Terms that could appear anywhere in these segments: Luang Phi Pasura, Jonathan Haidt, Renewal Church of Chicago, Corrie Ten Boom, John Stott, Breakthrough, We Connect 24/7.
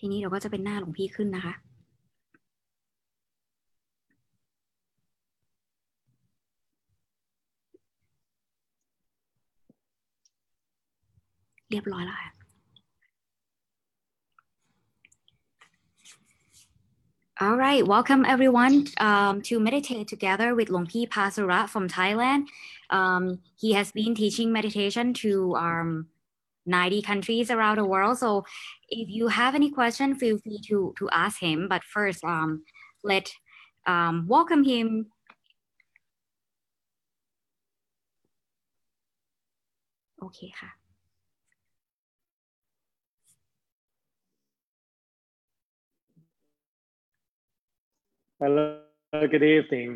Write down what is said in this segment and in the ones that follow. ทีนี้เราก็จะเป็นหน้าหลวงพี่ขึ้นนะคะเรียบร้อยแล้วค่ะAll right, welcome everyone to meditate together with Luang Phi Pasura from Thailand. He has been teaching meditation to 90 countries around the world. So if you have any question, feel free to ask him. But first, let's welcome him. Okay, ha.Hello, good evening.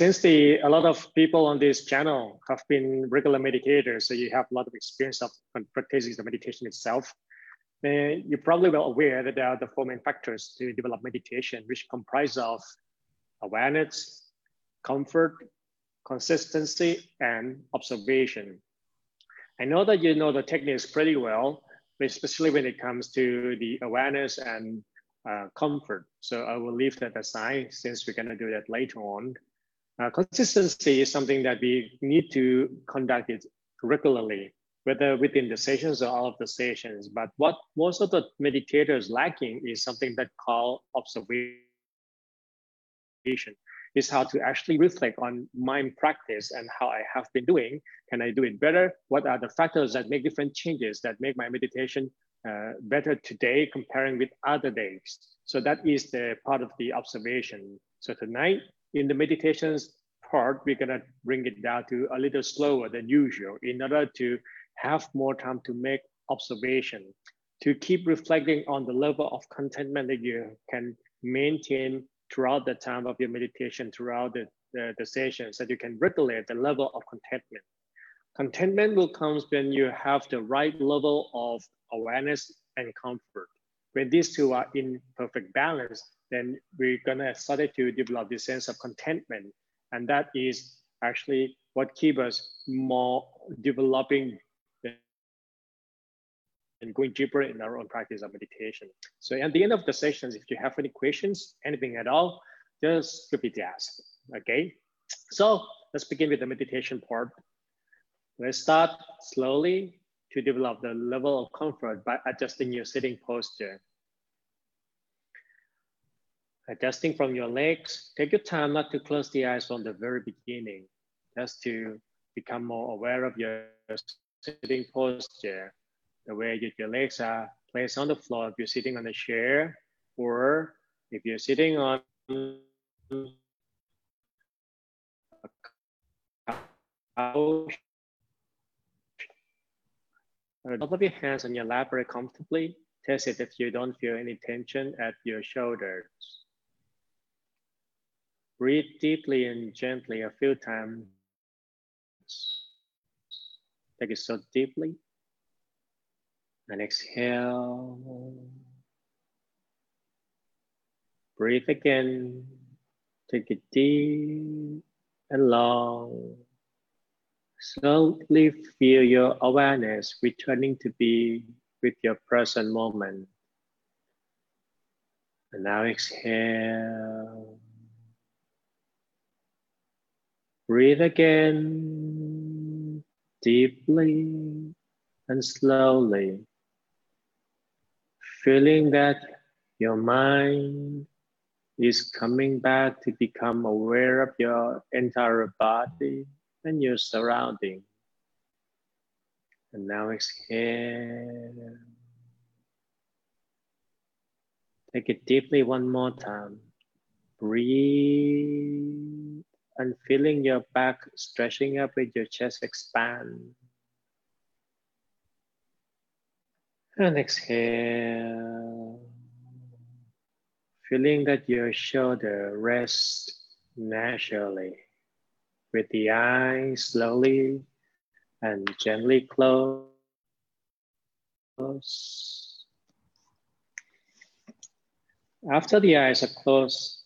Since a lot of people on this channel have been regular meditators, so you have a lot of experience of practicing the meditation itself, you're probably well aware that there are the four main factors to develop meditation, which comprise of awareness, comfort, consistency, and observation. I know that you know the techniques pretty well, especially when it comes to the awareness and comfort. So I will leave that aside since we're going to do that later on. Consistency is something that we need to conduct it regularly, whether within the sessions or all of the sessions. But what most of the meditators lacking is something that call observation, is how to actually reflect on my practice and how I have been doing. Can I do it better? What are the factors that make different changes that make my meditation better today comparing with other days? So that is the part of the observation. So tonight in the meditations part, we're gonna bring it down to a little slower than usual in order to have more time to make observation, to keep reflecting on the level of contentment that you can maintain throughout the time of your meditation, throughout the sessions, that you can regulate the level of contentment. Contentment will come when you have the right level of awareness and comfort. When these two are in perfect balance, then we're gonna start to develop this sense of contentment. And that is actually what keeps us more developing and going deeper in our own practice of meditation. So at the end of the sessions, if you have any questions, anything at all, just repeat the ask, okay? So let's begin with the meditation part. Let's start slowly to develop the level of comfort by adjusting your sitting posture. Adjusting from your legs, take your time not to close the eyes from the very beginning, just to become more aware of your sitting posture, the way your legs are placed on the floor if you're sitting on a chair, or if you're sitting on a couch. Top of your hands on your lap very comfortably. Test it if you don't feel any tension at your shoulders. Breathe deeply and gently a few times. Take it so deeply. And exhale. Breathe again. Take it deep and long. Slowly feel your awareness returning to be with your present moment. And now exhale. Breathe again, deeply and slowly. Feeling that your mind is coming back to become aware of your entire body and your surrounding. And now exhale. Take it deeply one more time. Breathe and feeling your back stretching up with your chest expand. And exhale. Feeling that your shoulder rests naturally, with the eyes slowly and gently close. After the eyes are closed,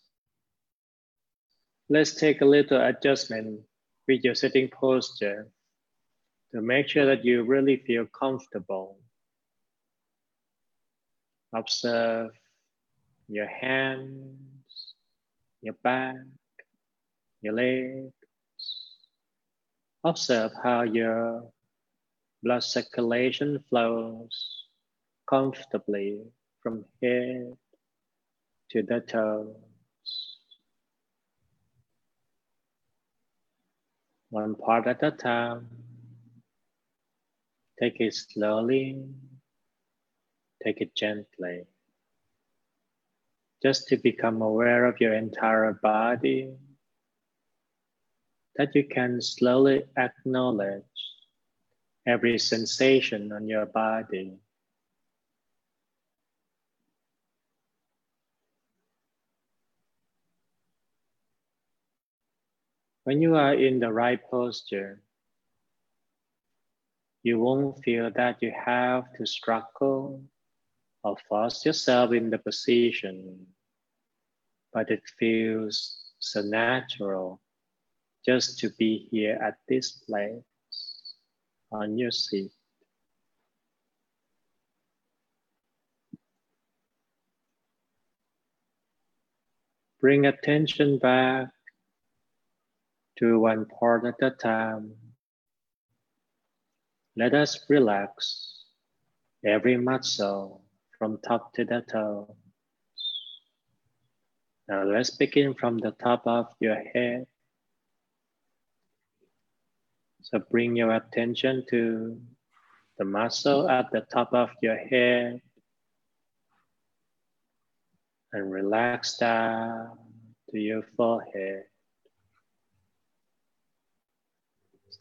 let's take a little adjustment with your sitting posture to make sure that you really feel comfortable. Observe your hands, your back, your legs. Observe how your blood circulation flows comfortably from head to the toes. One part at a time. Take it slowly. Take it gently. Just to become aware of your entire body, that you can slowly acknowledge every sensation on your body. When you are in the right posture, you won't feel that you have to struggle or force yourself in the position, but it feels so natural just to be here at this place on your seat. Bring attention back to one part at a time. Let us relax every muscle from top to the toes. Now let's begin from the top of your head. So bring your attention to the muscle at the top of your head and relax down to your forehead.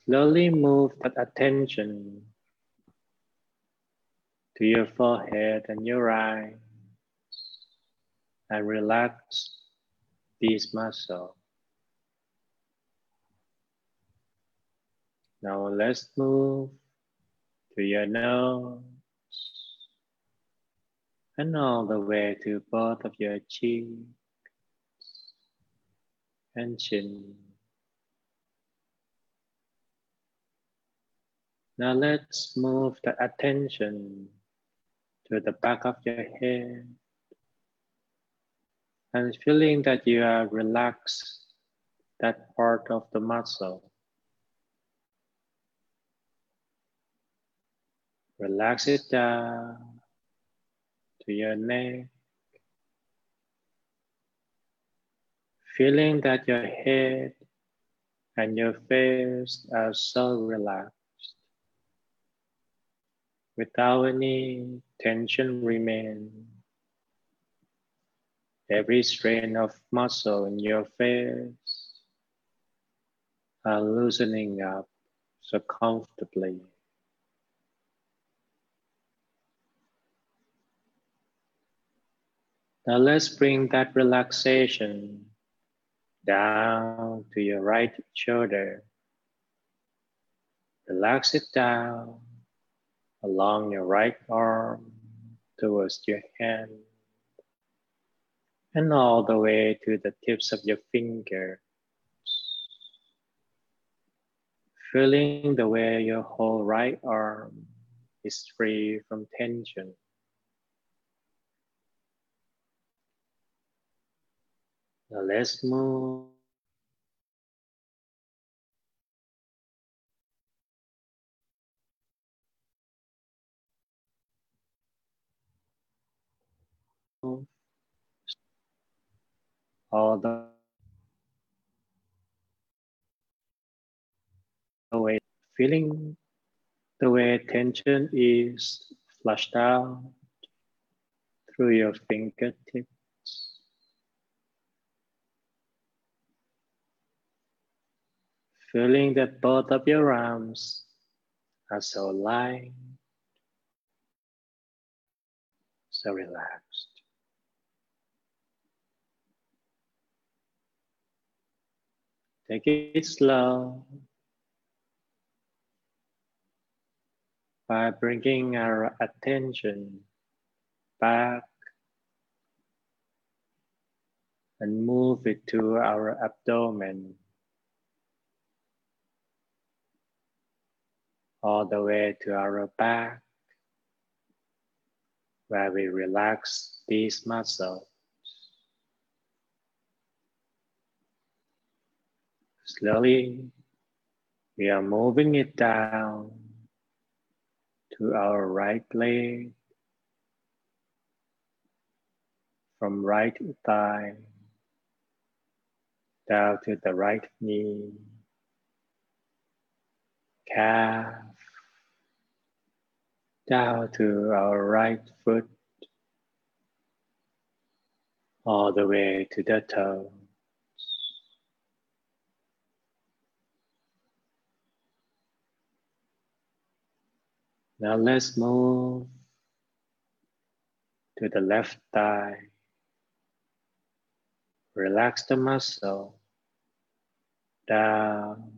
Slowly move that attention to your forehead and your eyes and relax these muscles. Now let's move to your nose and all the way to both of your cheeks and chin. Now let's move the attention to the back of your head and feeling that you are relaxed that part of the muscle. Relax it down to your neck, feeling that your head and your face are so relaxed, without any tension remaining. Every strain of muscle in your face are loosening up so comfortably. Now let's bring that relaxation down to your right shoulder. Relax it down along your right arm towards your hand and all the way to the tips of your fingers. Feeling the way your whole right arm is free from tension. Now let's move all the way, feeling the way tension is flushed out through your fingertips. Feeling that both of your arms are so light, so relaxed. Take it slow by bringing our attention back and move it to our abdomen, all the way to our back, where we relax these muscles. Slowly, we are moving it down to our right leg, from right thigh down to the right knee, calf, down to our right foot, all the way to the toes. Now let's move to the left thigh. Relax the muscle down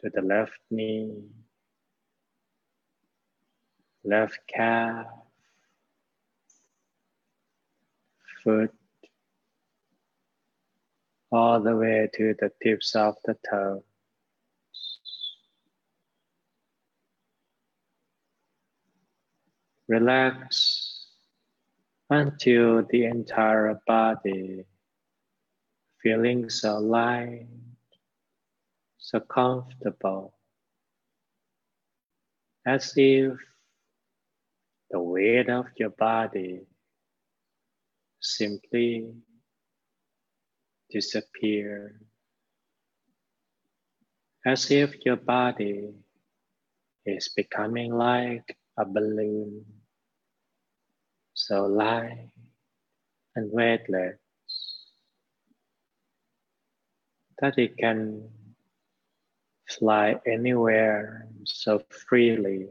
to the left knee, left calf, foot, all the way to the tips of the toes. Relax until the entire body feeling so light, so comfortable, as if the weight of your body simply disappeared, as if your body is becoming like a balloon, so light and weightless that it can fly anywhere so freely,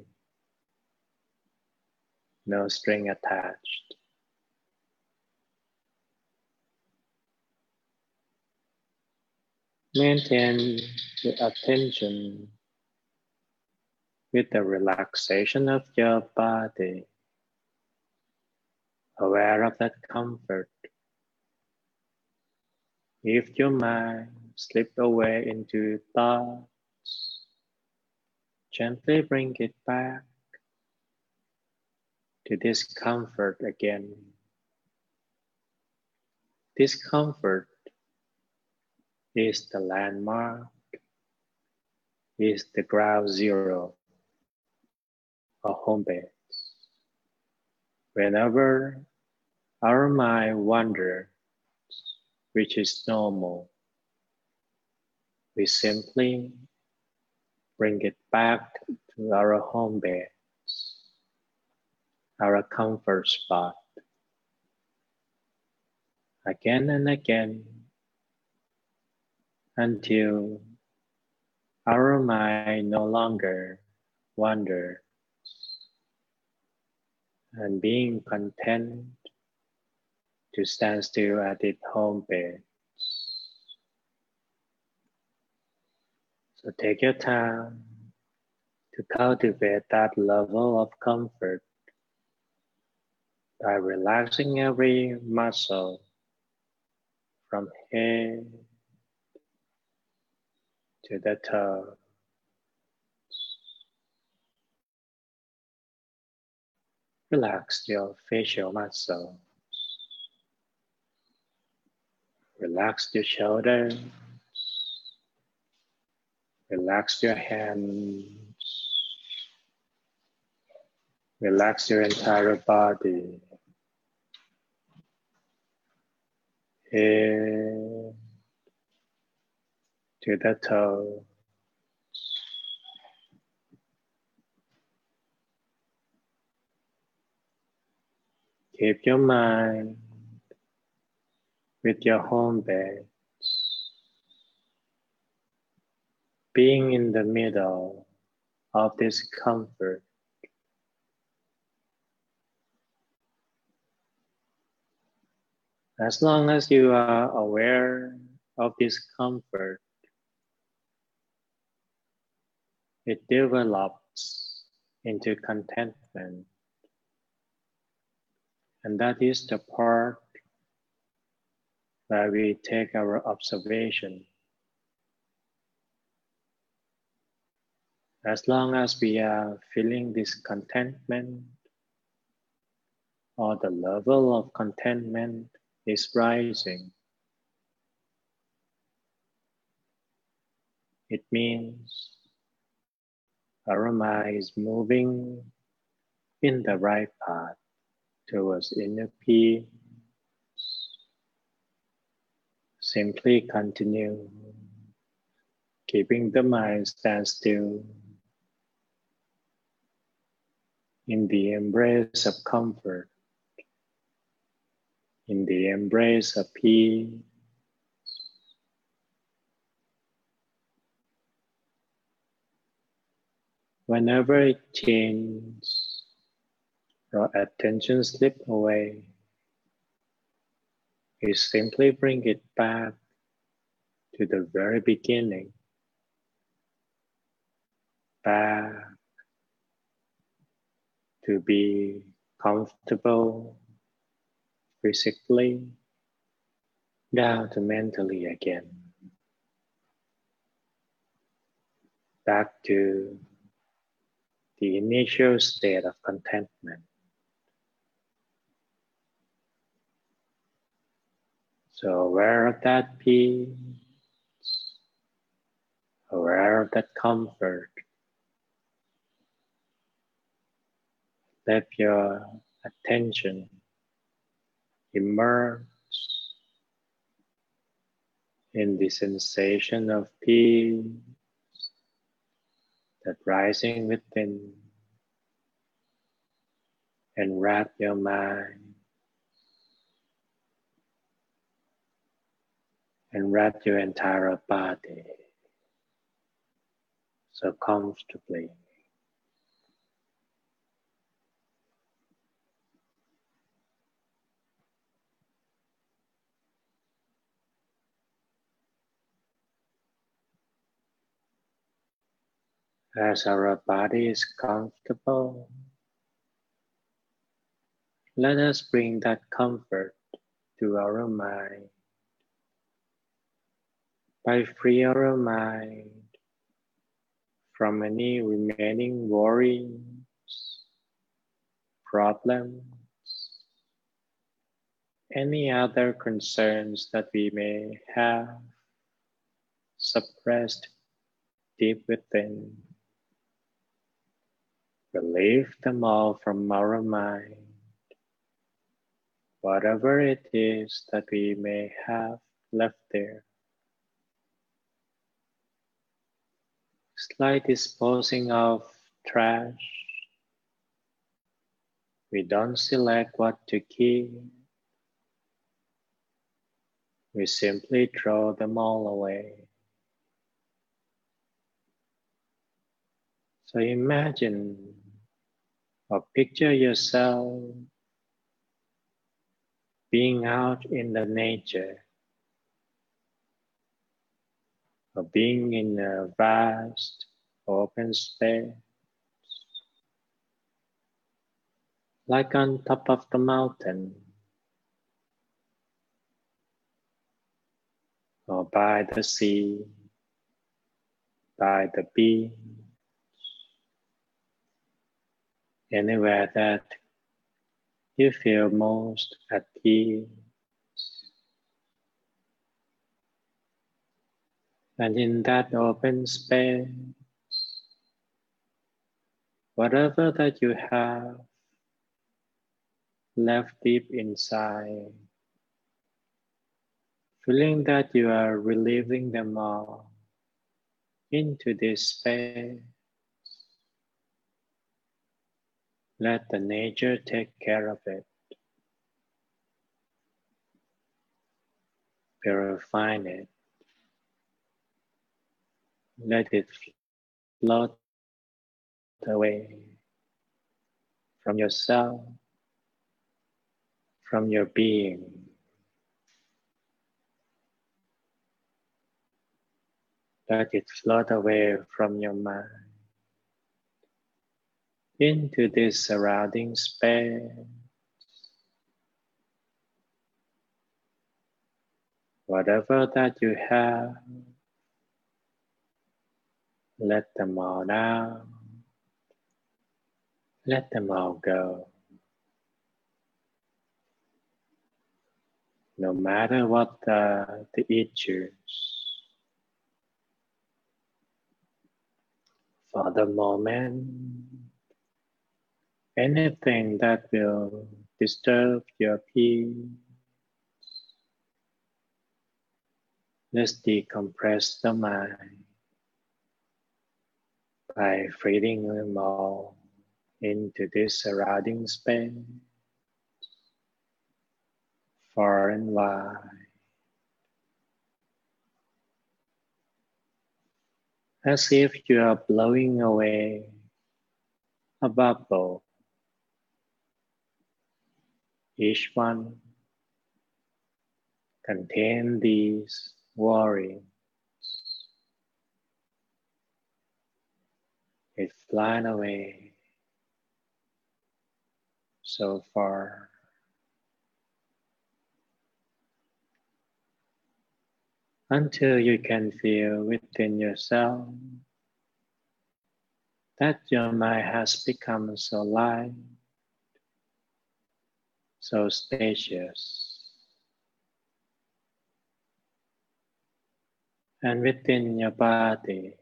no string attached. Maintain the attention with the relaxation of your body, aware of that comfort. If your mind slipped away into thoughts, gently bring it back to this comfort again. This comfort is the landmark, is the ground zero, a home base. Whenever our mind wanders, which is normal, we simply bring it back to our home base, our comfort spot. Again and again, until our mind no longer wanders, and being content to stand still at its home base. So take your time to cultivate that level of comfort by relaxing every muscle from head to the toe. Relax your facial muscles. Relax your shoulders. Relax your hands. Relax your entire body. Head to the toes. Keep your mind with your home base, being in the middle of this comfort. As long as you are aware of this comfort, it develops into contentment. And that is the part where we take our observation. As long as we are feeling this contentment, or the level of contentment is rising. It means aroma is moving in the right path towards inner peace. Simply continue, keeping the mind standstill in the embrace of comfort, in the embrace of peace. Whenever it changes, your attention slip away, you simply bring it back to the very beginning, back to be comfortable physically, down to mentally again, back to the initial state of contentment. So aware of that peace, aware of that comfort. Let your attention immerse in the sensation of peace that rising within, and wrap your mind and wrap your entire body so comfortably. As our body is comfortable, let us bring that comfort to our mind. By free our mind from any remaining worries, problems, any other concerns that we may have suppressed deep within. Relieve them all from our mind. Whatever it is that we may have left there, like disposing of trash, we don't select what to keep. We simply throw them all away. So imagine or picture yourself being out in the nature, or being in a vast open space, like on top of the mountain, or by the sea, by the beach, anywhere that you feel most at peace. And in that open space, whatever that you have left deep inside, feeling that you are relieving them all into this space, let the nature take care of it, purifying it. Let it float away from yourself, from your being. Let it float away from your mind into this surrounding space. Whatever that you have, let them all out, let them all go, no matter what the issues. For the moment, anything that will disturb your peace, let's decompress the mind by freeing them all into this surrounding space, far and wide. As if you are blowing away a bubble, each one contains these worries. It flies away so far. Until you can feel within yourself that your mind has become so light, so spacious. And within your body,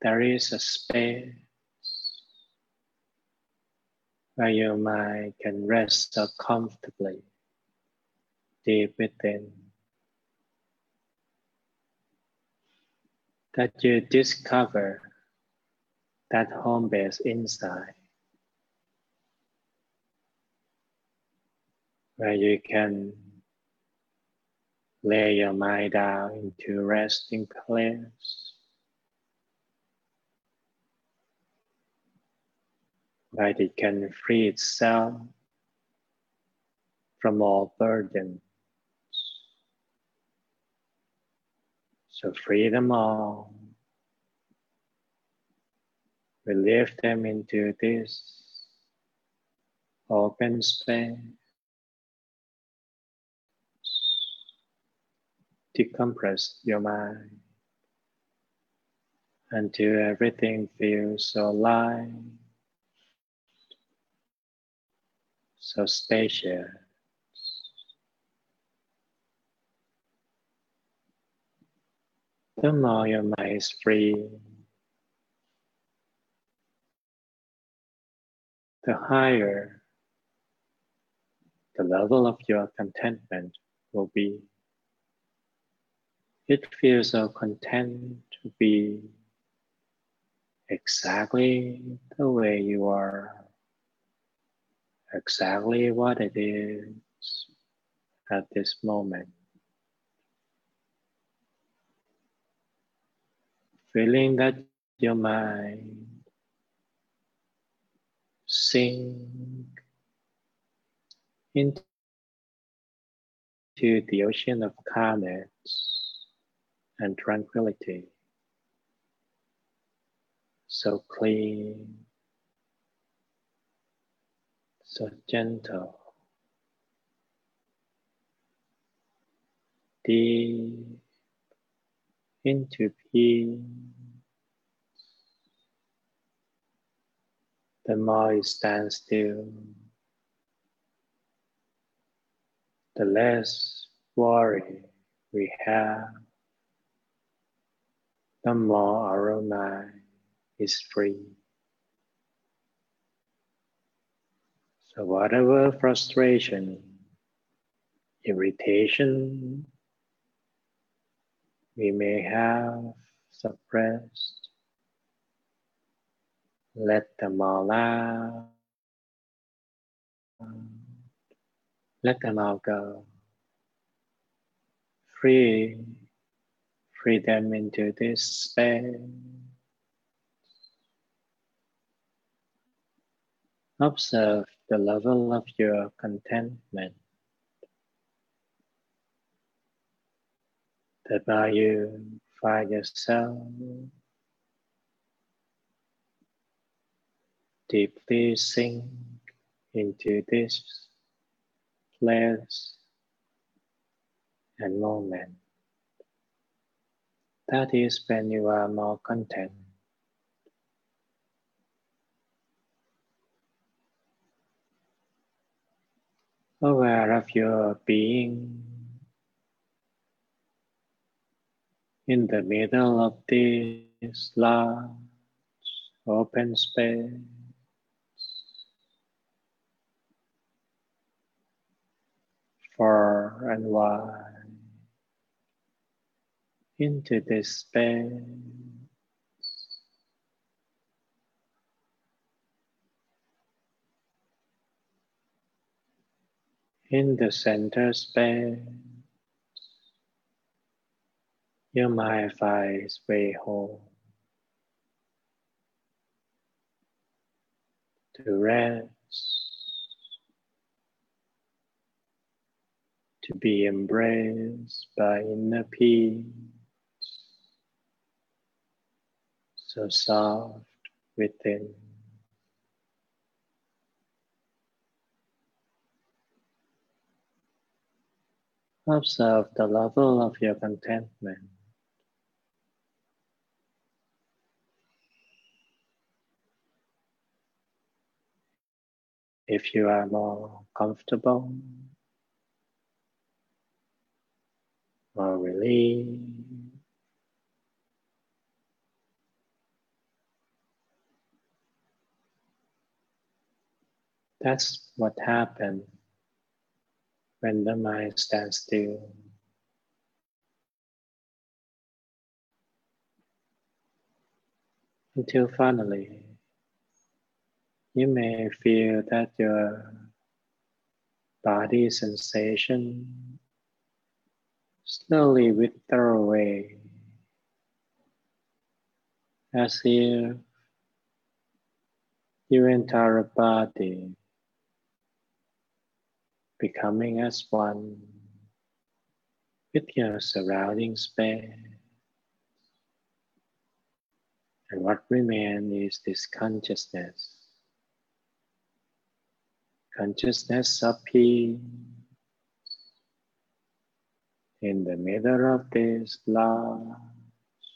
there is a space where your mind can rest so comfortably deep within, that you discover that home base inside, where you can lay your mind down into resting place, where it can free itself from all burden. So free them all, relieve them into this open space, decompress your mind until everything feels so light, so spacious. The more your mind is free, the higher the level of your contentment will be. It feels so content to be exactly the way you are, exactly what it is at this moment. Feeling that your mind sink into the ocean of calmness and tranquility, so clean, so gentle, deep into peace. The more you stand still, the less worry we have, the more our mind is free. So whatever frustration, irritation we may have suppressed, let them all out, let them all go. Free them into this space. Observe the level of your contentment. The more you find yourself deeply sink into this place and moment, that is when you are more content. Aware of your being. In the middle of this large open space, far and wide, into this space, in the center space, you might find its way home to rest, to be embraced by inner peace, so soft within. Observe the level of your contentment. If you are more comfortable or relieved, that's what happened when the mind stands still. Until finally, you may feel that your body sensation slowly wither away, as if your entire body becoming as one with your surrounding space. And what remains is this consciousness. Consciousness of peace in the middle of this large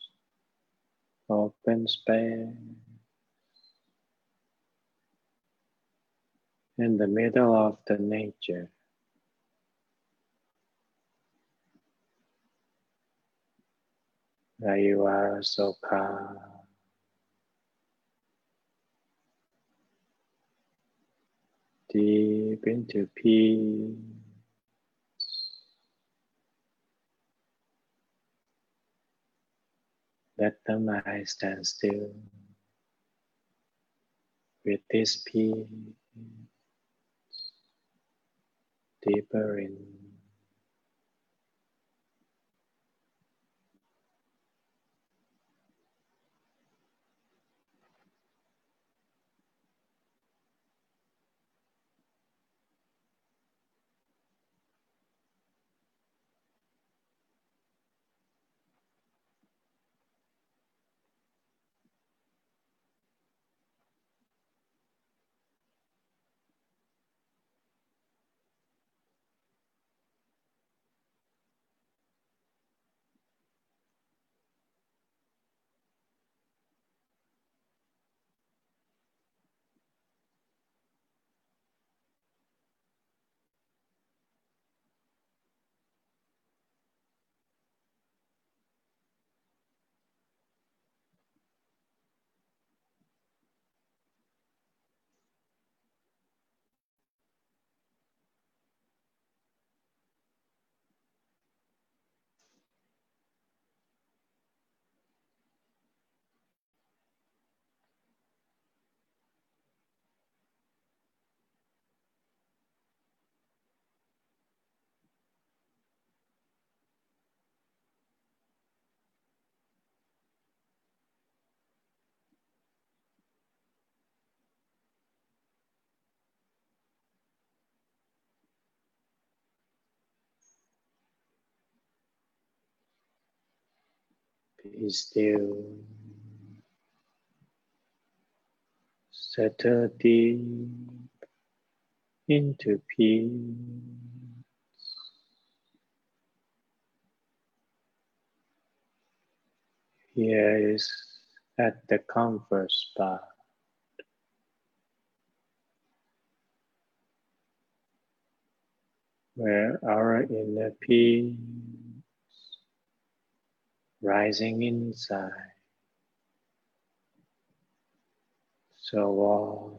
open space, in the middle of the nature. Where you are so calm, deep into peace, let the mind stand still with this peace, deeper in. Be still, settle deep into peace, here is at the comfort spot, where our inner peace rising inside, so warm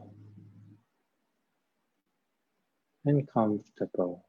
and comfortable.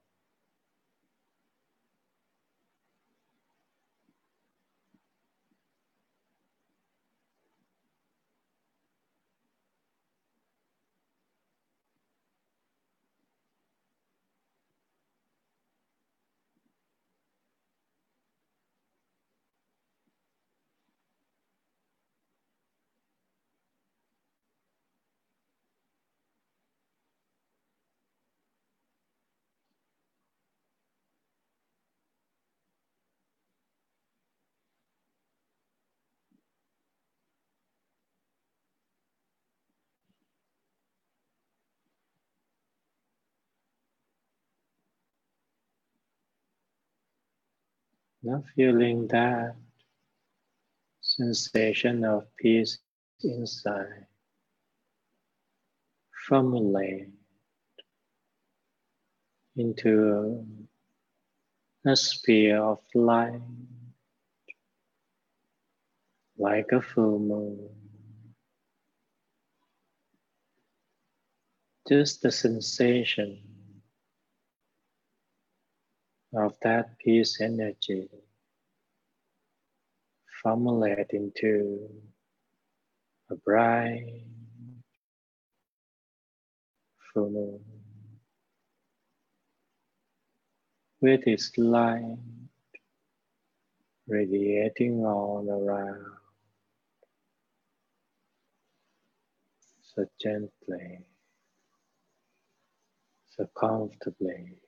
Now feeling that sensation of peace inside, formulate into a sphere of light, like a full moon. Just the sensation of that peace energy formulate into a bright full moon with its light radiating all around. So gently, so comfortably,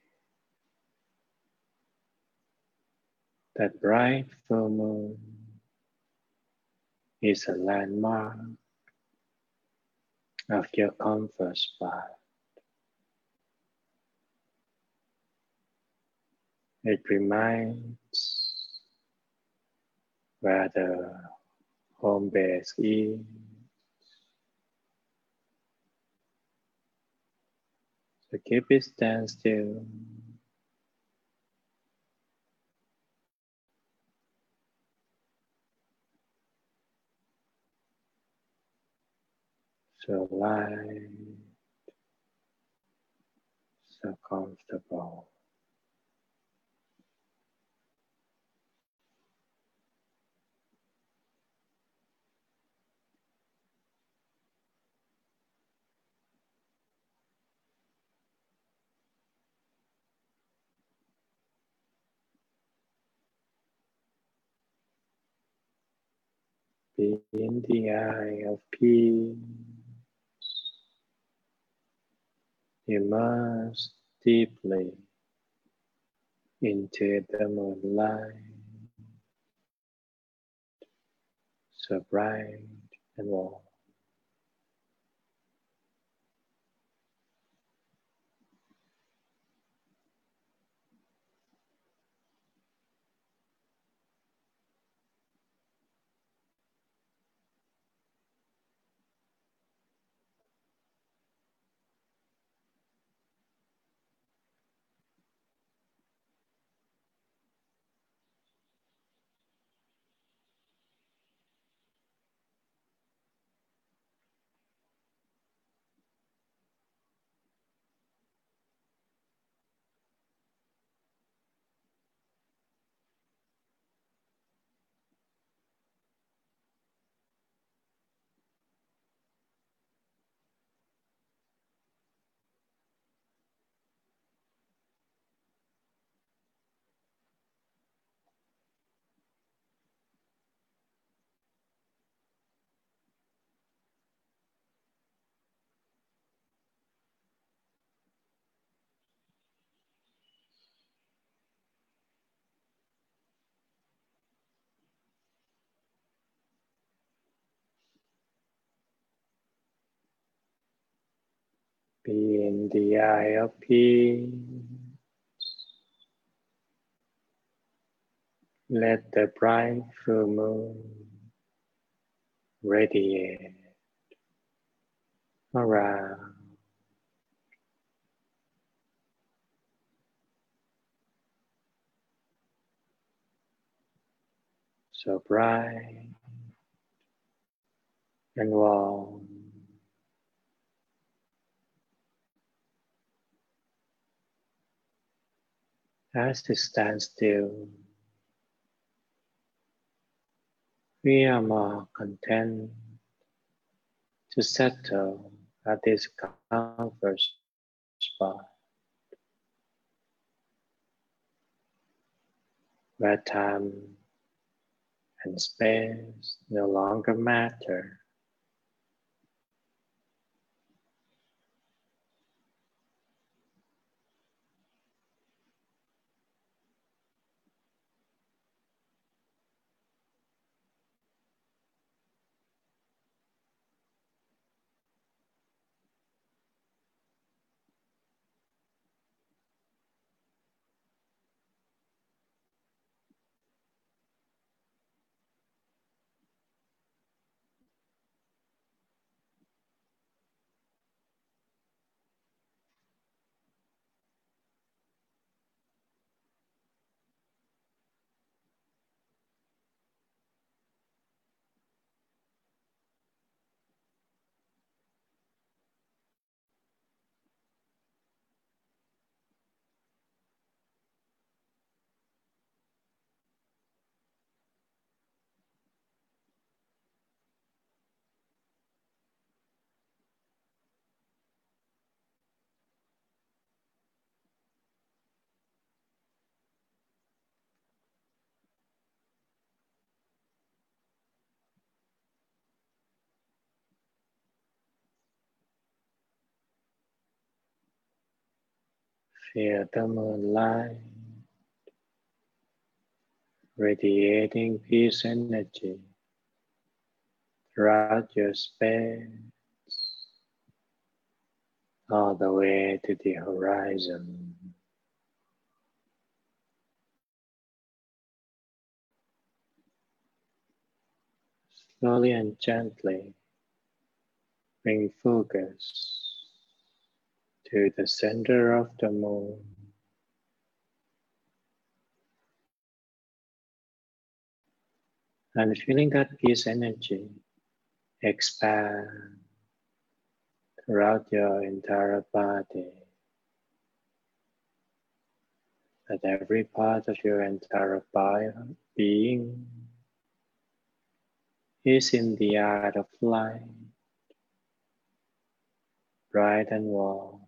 that bright full moon is a landmark of your comfort spot. It reminds where the home base is, so keep it stand still. So light, so comfortable. Be in the eye of peace. Immerse deeply into the moonlight, so bright and warm. Be in the eye of peace. Let the bright full moon radiate around. so bright and warm. As we stand still, we are more content to settle at this comfort spot, where time and space no longer matter. Feel the moonlight radiating peace energy throughout your space, all the way to the horizon. Slowly and gently bring focus to the center of the moon. And feeling that peace energy expand throughout your entire body, at every part of your entire being is in the art of light, bright and warm.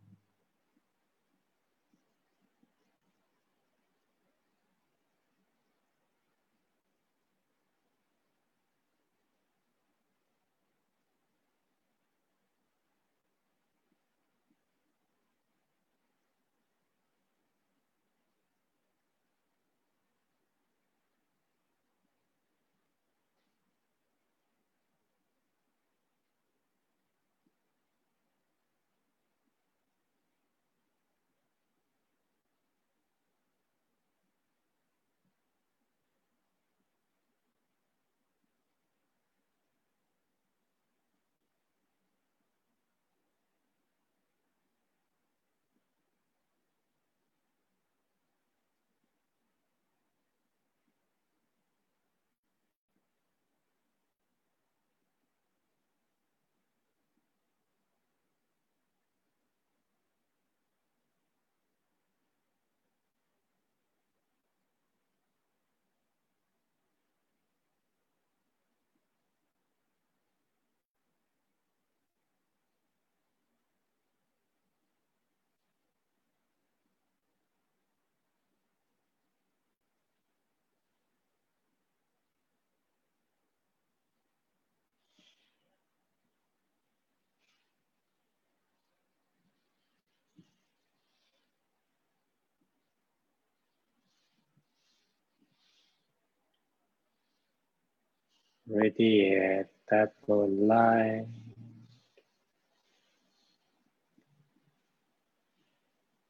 Radiate that moonlight .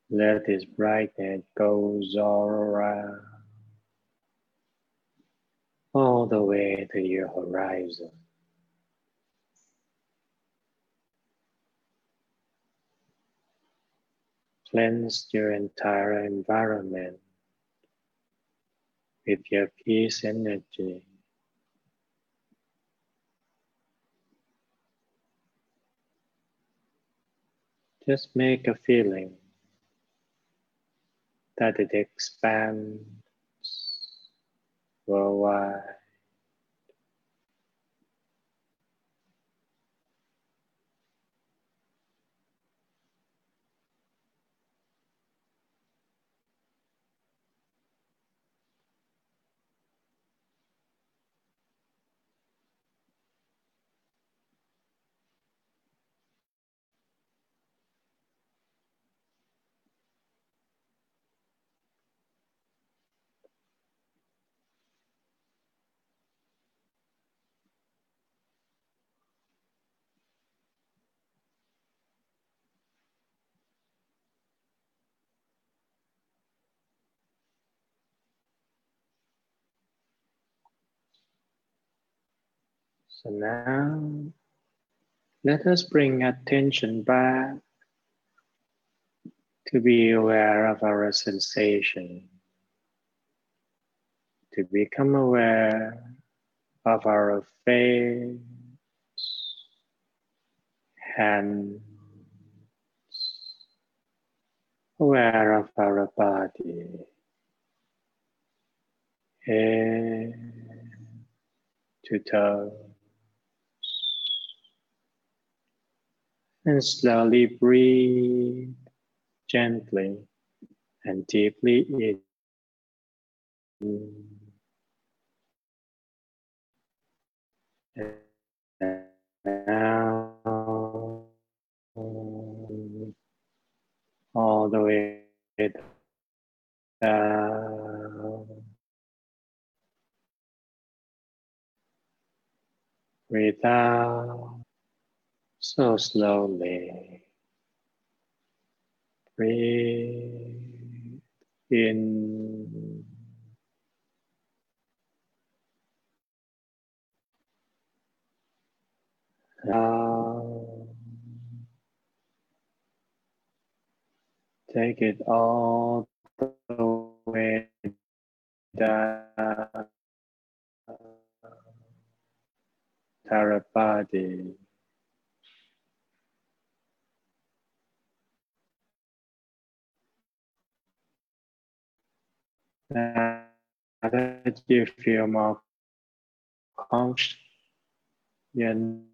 Let this brightness goes all around, all the way to your horizon. Cleanse your entire environment with your peace energy Just make a feeling that it expands worldwide. So now, let us bring attention back to be aware of our sensation, to become aware of our face, hands, aware of our body, head to toe. And slowly breathe gently and deeply in and out, all the way down. Breathe out. So slowly, breathe in out. Take it all the way down our body. Now that you feel more comfortable, your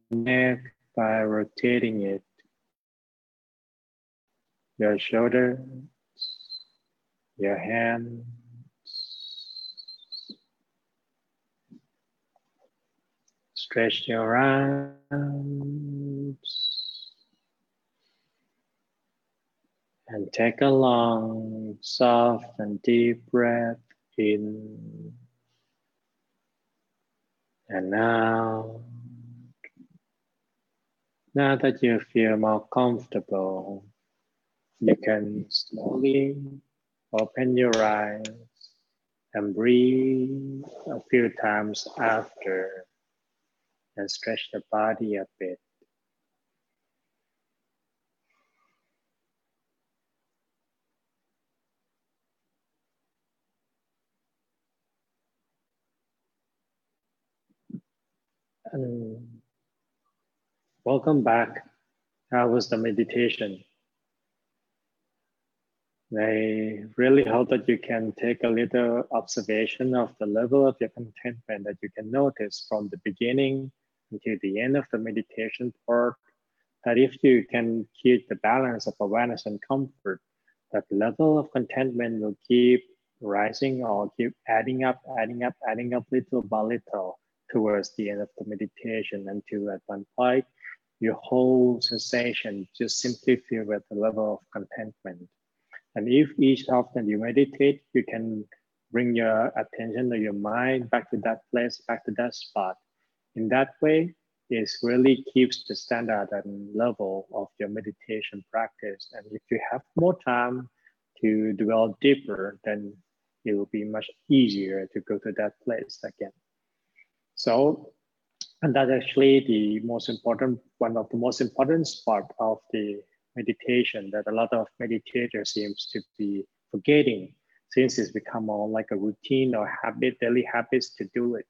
neck by rotating it, your shoulders, your hands, stretch your arms, and take a long, soft and deep breath in and out. Now that you feel more comfortable, you can slowly open your eyes and breathe a few times after and stretch the body a bit. And welcome back. How was the meditation? I really hope that you can take a little observation of the level of your contentment that you can notice from the beginning until the end of the meditation part. That if you can keep the balance of awareness and comfort, that level of contentment will keep rising or keep adding up little by little towards the end of the meditation, until at one point, your whole sensation just simply filled with the level of contentment. And if each time you meditate, you can bring your attention or your mind back to that place, back to that spot. In that way, it really keeps the standard and level of your meditation practice. And if you have more time to dwell deeper, then it will be much easier to go to that place again. So, and that's actually the most important, one of the most important part of the meditation that a lot of meditators seems to be forgetting, since it's become more like a routine or habit, daily habits to do it.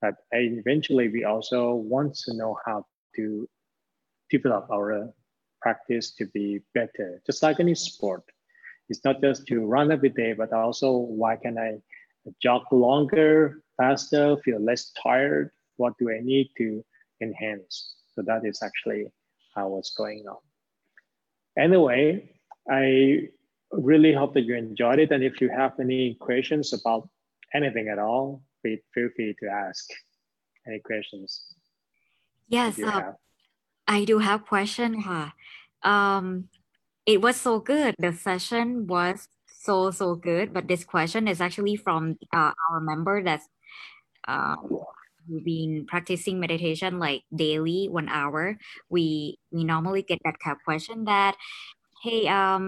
But eventually we also want to know how to develop our practice to be better, just like any sport. It's not just to run every day, but also why can I jog longer, faster, feel less tired? What do I need to enhance? So that is actually what's going on. Anyway, I really hope that you enjoyed it. And if you have any questions about anything at all, feel free to ask any questions. Yes, I do have question. It was so good. The session was so good. But this question is actually from our member that's been practicing meditation like daily 1 hour. We normally get that kind of question that, hey, I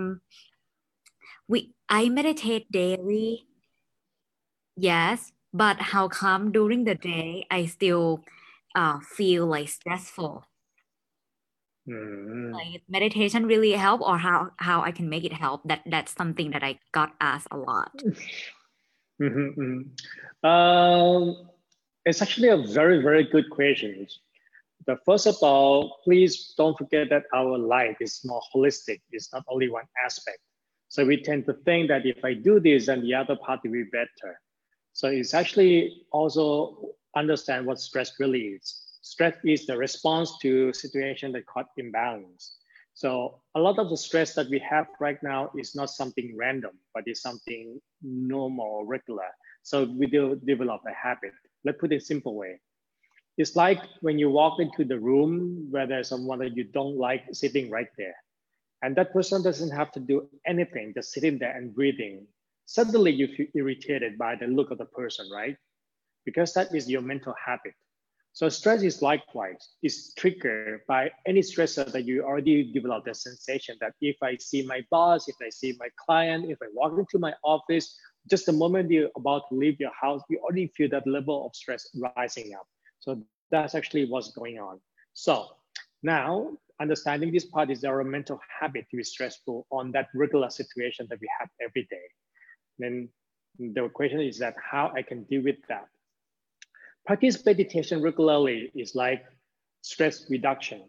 meditate daily. Yes, but how come during the day I still feel like stressful? Mm-hmm. Like meditation really help, or how I can make it help? That's something that I got asked a lot. Mm-hmm. It's actually a very, very good question. But first of all, please don't forget that our life is more holistic. It's not only one aspect. So we tend to think that if I do this, then the other part will be better. So it's actually also understand what stress really is. Stress is the response to a situation that caught imbalance. So a lot of the stress that we have right now is not something random, but it's something normal or regular. So we develop a habit. Let's put it a simple way. It's like when you walk into the room where there's someone that you don't like sitting right there. And that person doesn't have to do anything, just sitting there and breathing. Suddenly you feel irritated by the look of the person, right? Because that is your mental habit. So stress is likewise. It's triggered by any stressor that you already develop the sensation that if I see my boss, if I see my client, if I walk into my office, just the moment you're about to leave your house, you already feel that level of stress rising up. So that's actually what's going on. So now, understanding this part is our mental habit to be stressful on that regular situation that we have every day. Then the question is that how I can deal with that. Practice meditation regularly is like stress reduction,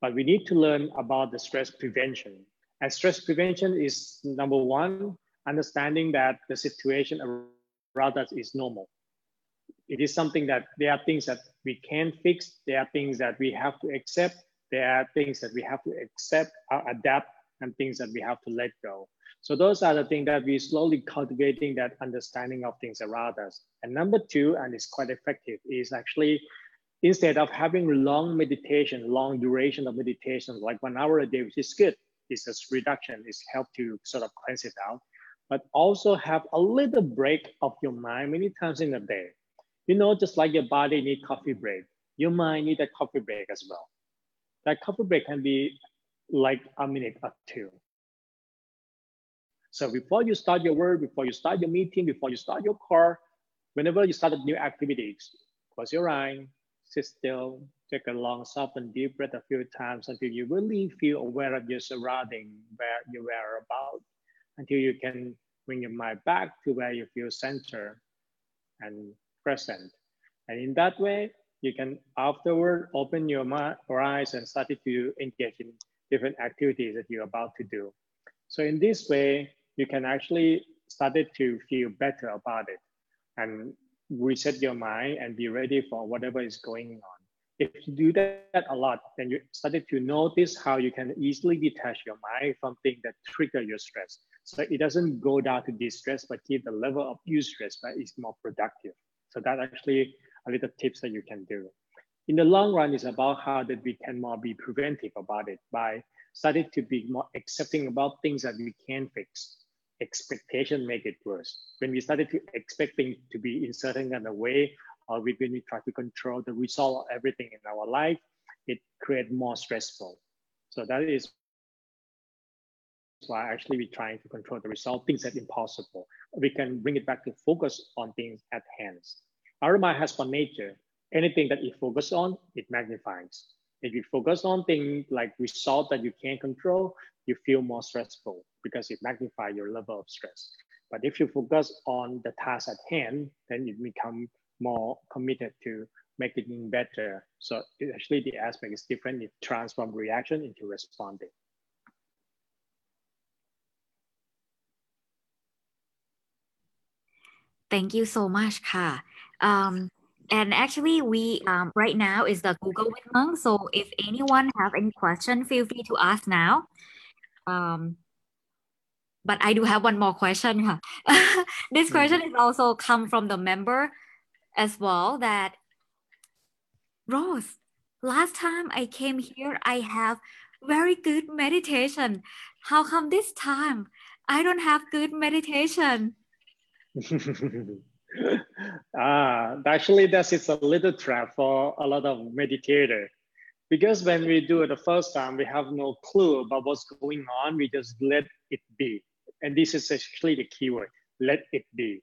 but we need to learn about the stress prevention. And stress prevention is number one, understanding that the situation around us is normal. It is something that there are things that we can fix. There are things that we have to accept. There are things that we have to accept, adapt, and things that we have to let go. So those are the things that we slowly cultivating that understanding of things around us. And number two, and it's quite effective, is actually instead of having long meditation, long duration of meditation, like 1 hour a day, which is good, it's a reduction, it's helped to sort of cleanse it out, but also have a little break of your mind many times in a day. You know, just like your body needs coffee break, your mind needs a coffee break as well. That coffee break can be like a minute or two. So before you start your work, before you start your meeting, before you start your car, whenever you start new activities, close your eyes, sit still, take a long, soft and deep breath a few times until you really feel aware of your surrounding, where you are about, until you can bring your mind back to where you feel centered and present. And in that way, you can afterward open your mind or eyes and start to engage in different activities that you're about to do. So in this way, you can actually start to feel better about it and reset your mind and be ready for whatever is going on. If you do that a lot, then you started to notice how you can easily detach your mind from things that trigger your stress. So it doesn't go down to distress, but keep the level of eustress, but it's more productive. So that actually a little tips that you can do. In the long run, it's about how that we can more be preventive about it by starting to be more accepting about things that we can fix. Expectation make it worse. When we started to expecting to be in certain kind of way, or when we try to control the result of everything in our life, it creates more stressful. So that is why actually we're trying to control the result, things that are impossible. We can bring it back to focus on things at hand. Our mind has one nature. Anything that you focus on, it magnifies. If you focus on things like result that you can't control, you feel more stressful because it magnifies your level of stress. But if you focus on the task at hand, then you become more committed to making it better. So actually the aspect is different. It transforms reaction into responding. Thank you so much, Ka. And actually, we right now is the Google with Hmong. So if anyone have any question, feel free to ask now. But I do have one more question. Huh? This question is also come from the member as well. That Rose, last time I came here, I have very good meditation. How come this time I don't have good meditation? Actually, this is a little trap for a lot of meditators, because when we do it the first time, we have no clue about what's going on. We just let it be, and this is actually the keyword: let it be.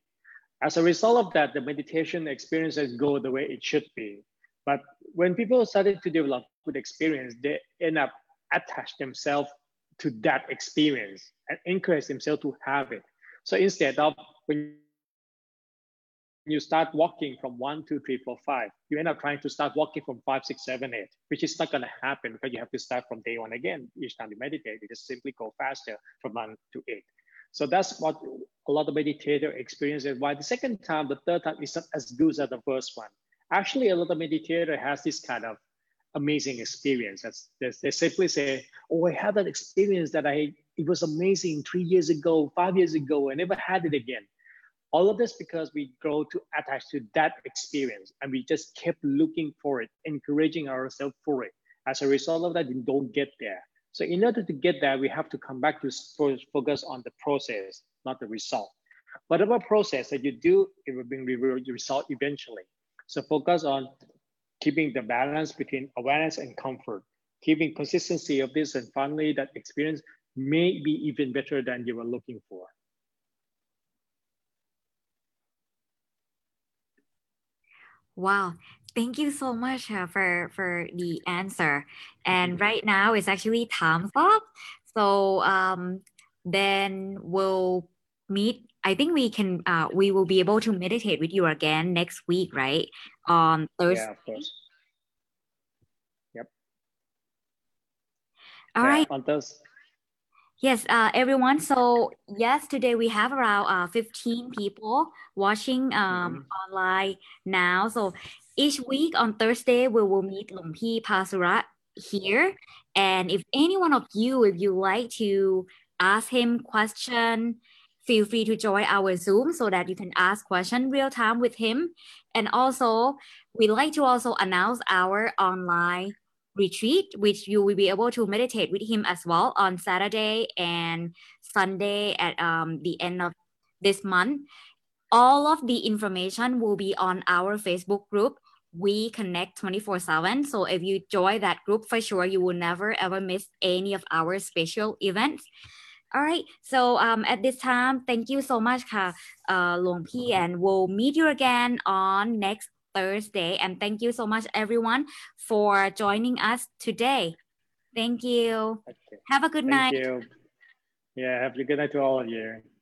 As a result of that, the meditation experiences go the way it should be. But when people started to develop good experience, they end up attach themselves to that experience and encourage themselves to have it. So instead of when you start walking from 1, 2, 3, 4, 5. You end up trying to start walking from 5, 6, 7, 8, which is not going to happen because you have to start from day 1 again. Each time you meditate, you just simply go faster from 1 to 8. So that's what a lot of meditators experience. And why the second time, the third time is not as good as the first one. Actually, a lot of meditators has this kind of amazing experience. They simply say, "Oh, I had that experience that it was amazing 3 years ago, 5 years ago. I never had it again." All of this because we grow to attach to that experience and we just kept looking for it, encouraging ourselves for it. As a result of that, we don't get there. So in order to get there, we have to come back to focus on the process, not the result. Whatever process that you do, it will bring the result eventually. So focus on keeping the balance between awareness and comfort, keeping consistency of this, and finally that experience may be even better than you were looking for. Wow, thank you so much for the answer. And right now it's actually time's up. So then we'll meet. I think we will be able to meditate with you again next week, right? On Thursday. Yeah, of course. Yep. All right. On Thursday. Yes, everyone. So yes, today we have around 15 people watching online now. So each week on Thursday, we will meet Luang Phi Pasura here. And if any one of you, if you like to ask him question, feel free to join our Zoom so that you can ask question real time with him. And also, we like to also announce our online retreat, which you will be able to meditate with him as well on Saturday and Sunday at the end of this month. All of the information will be on our Facebook group, We Connect 24/7. So if you join that group, for sure, you will never ever miss any of our special events. All right. So at this time, thank you so much, Luang Phi, and we'll meet you again on next Thursday. And thank you so much, everyone, for joining us today. Thank you. Okay. Have a good night. Thank you. Yeah, have a good night to all of you.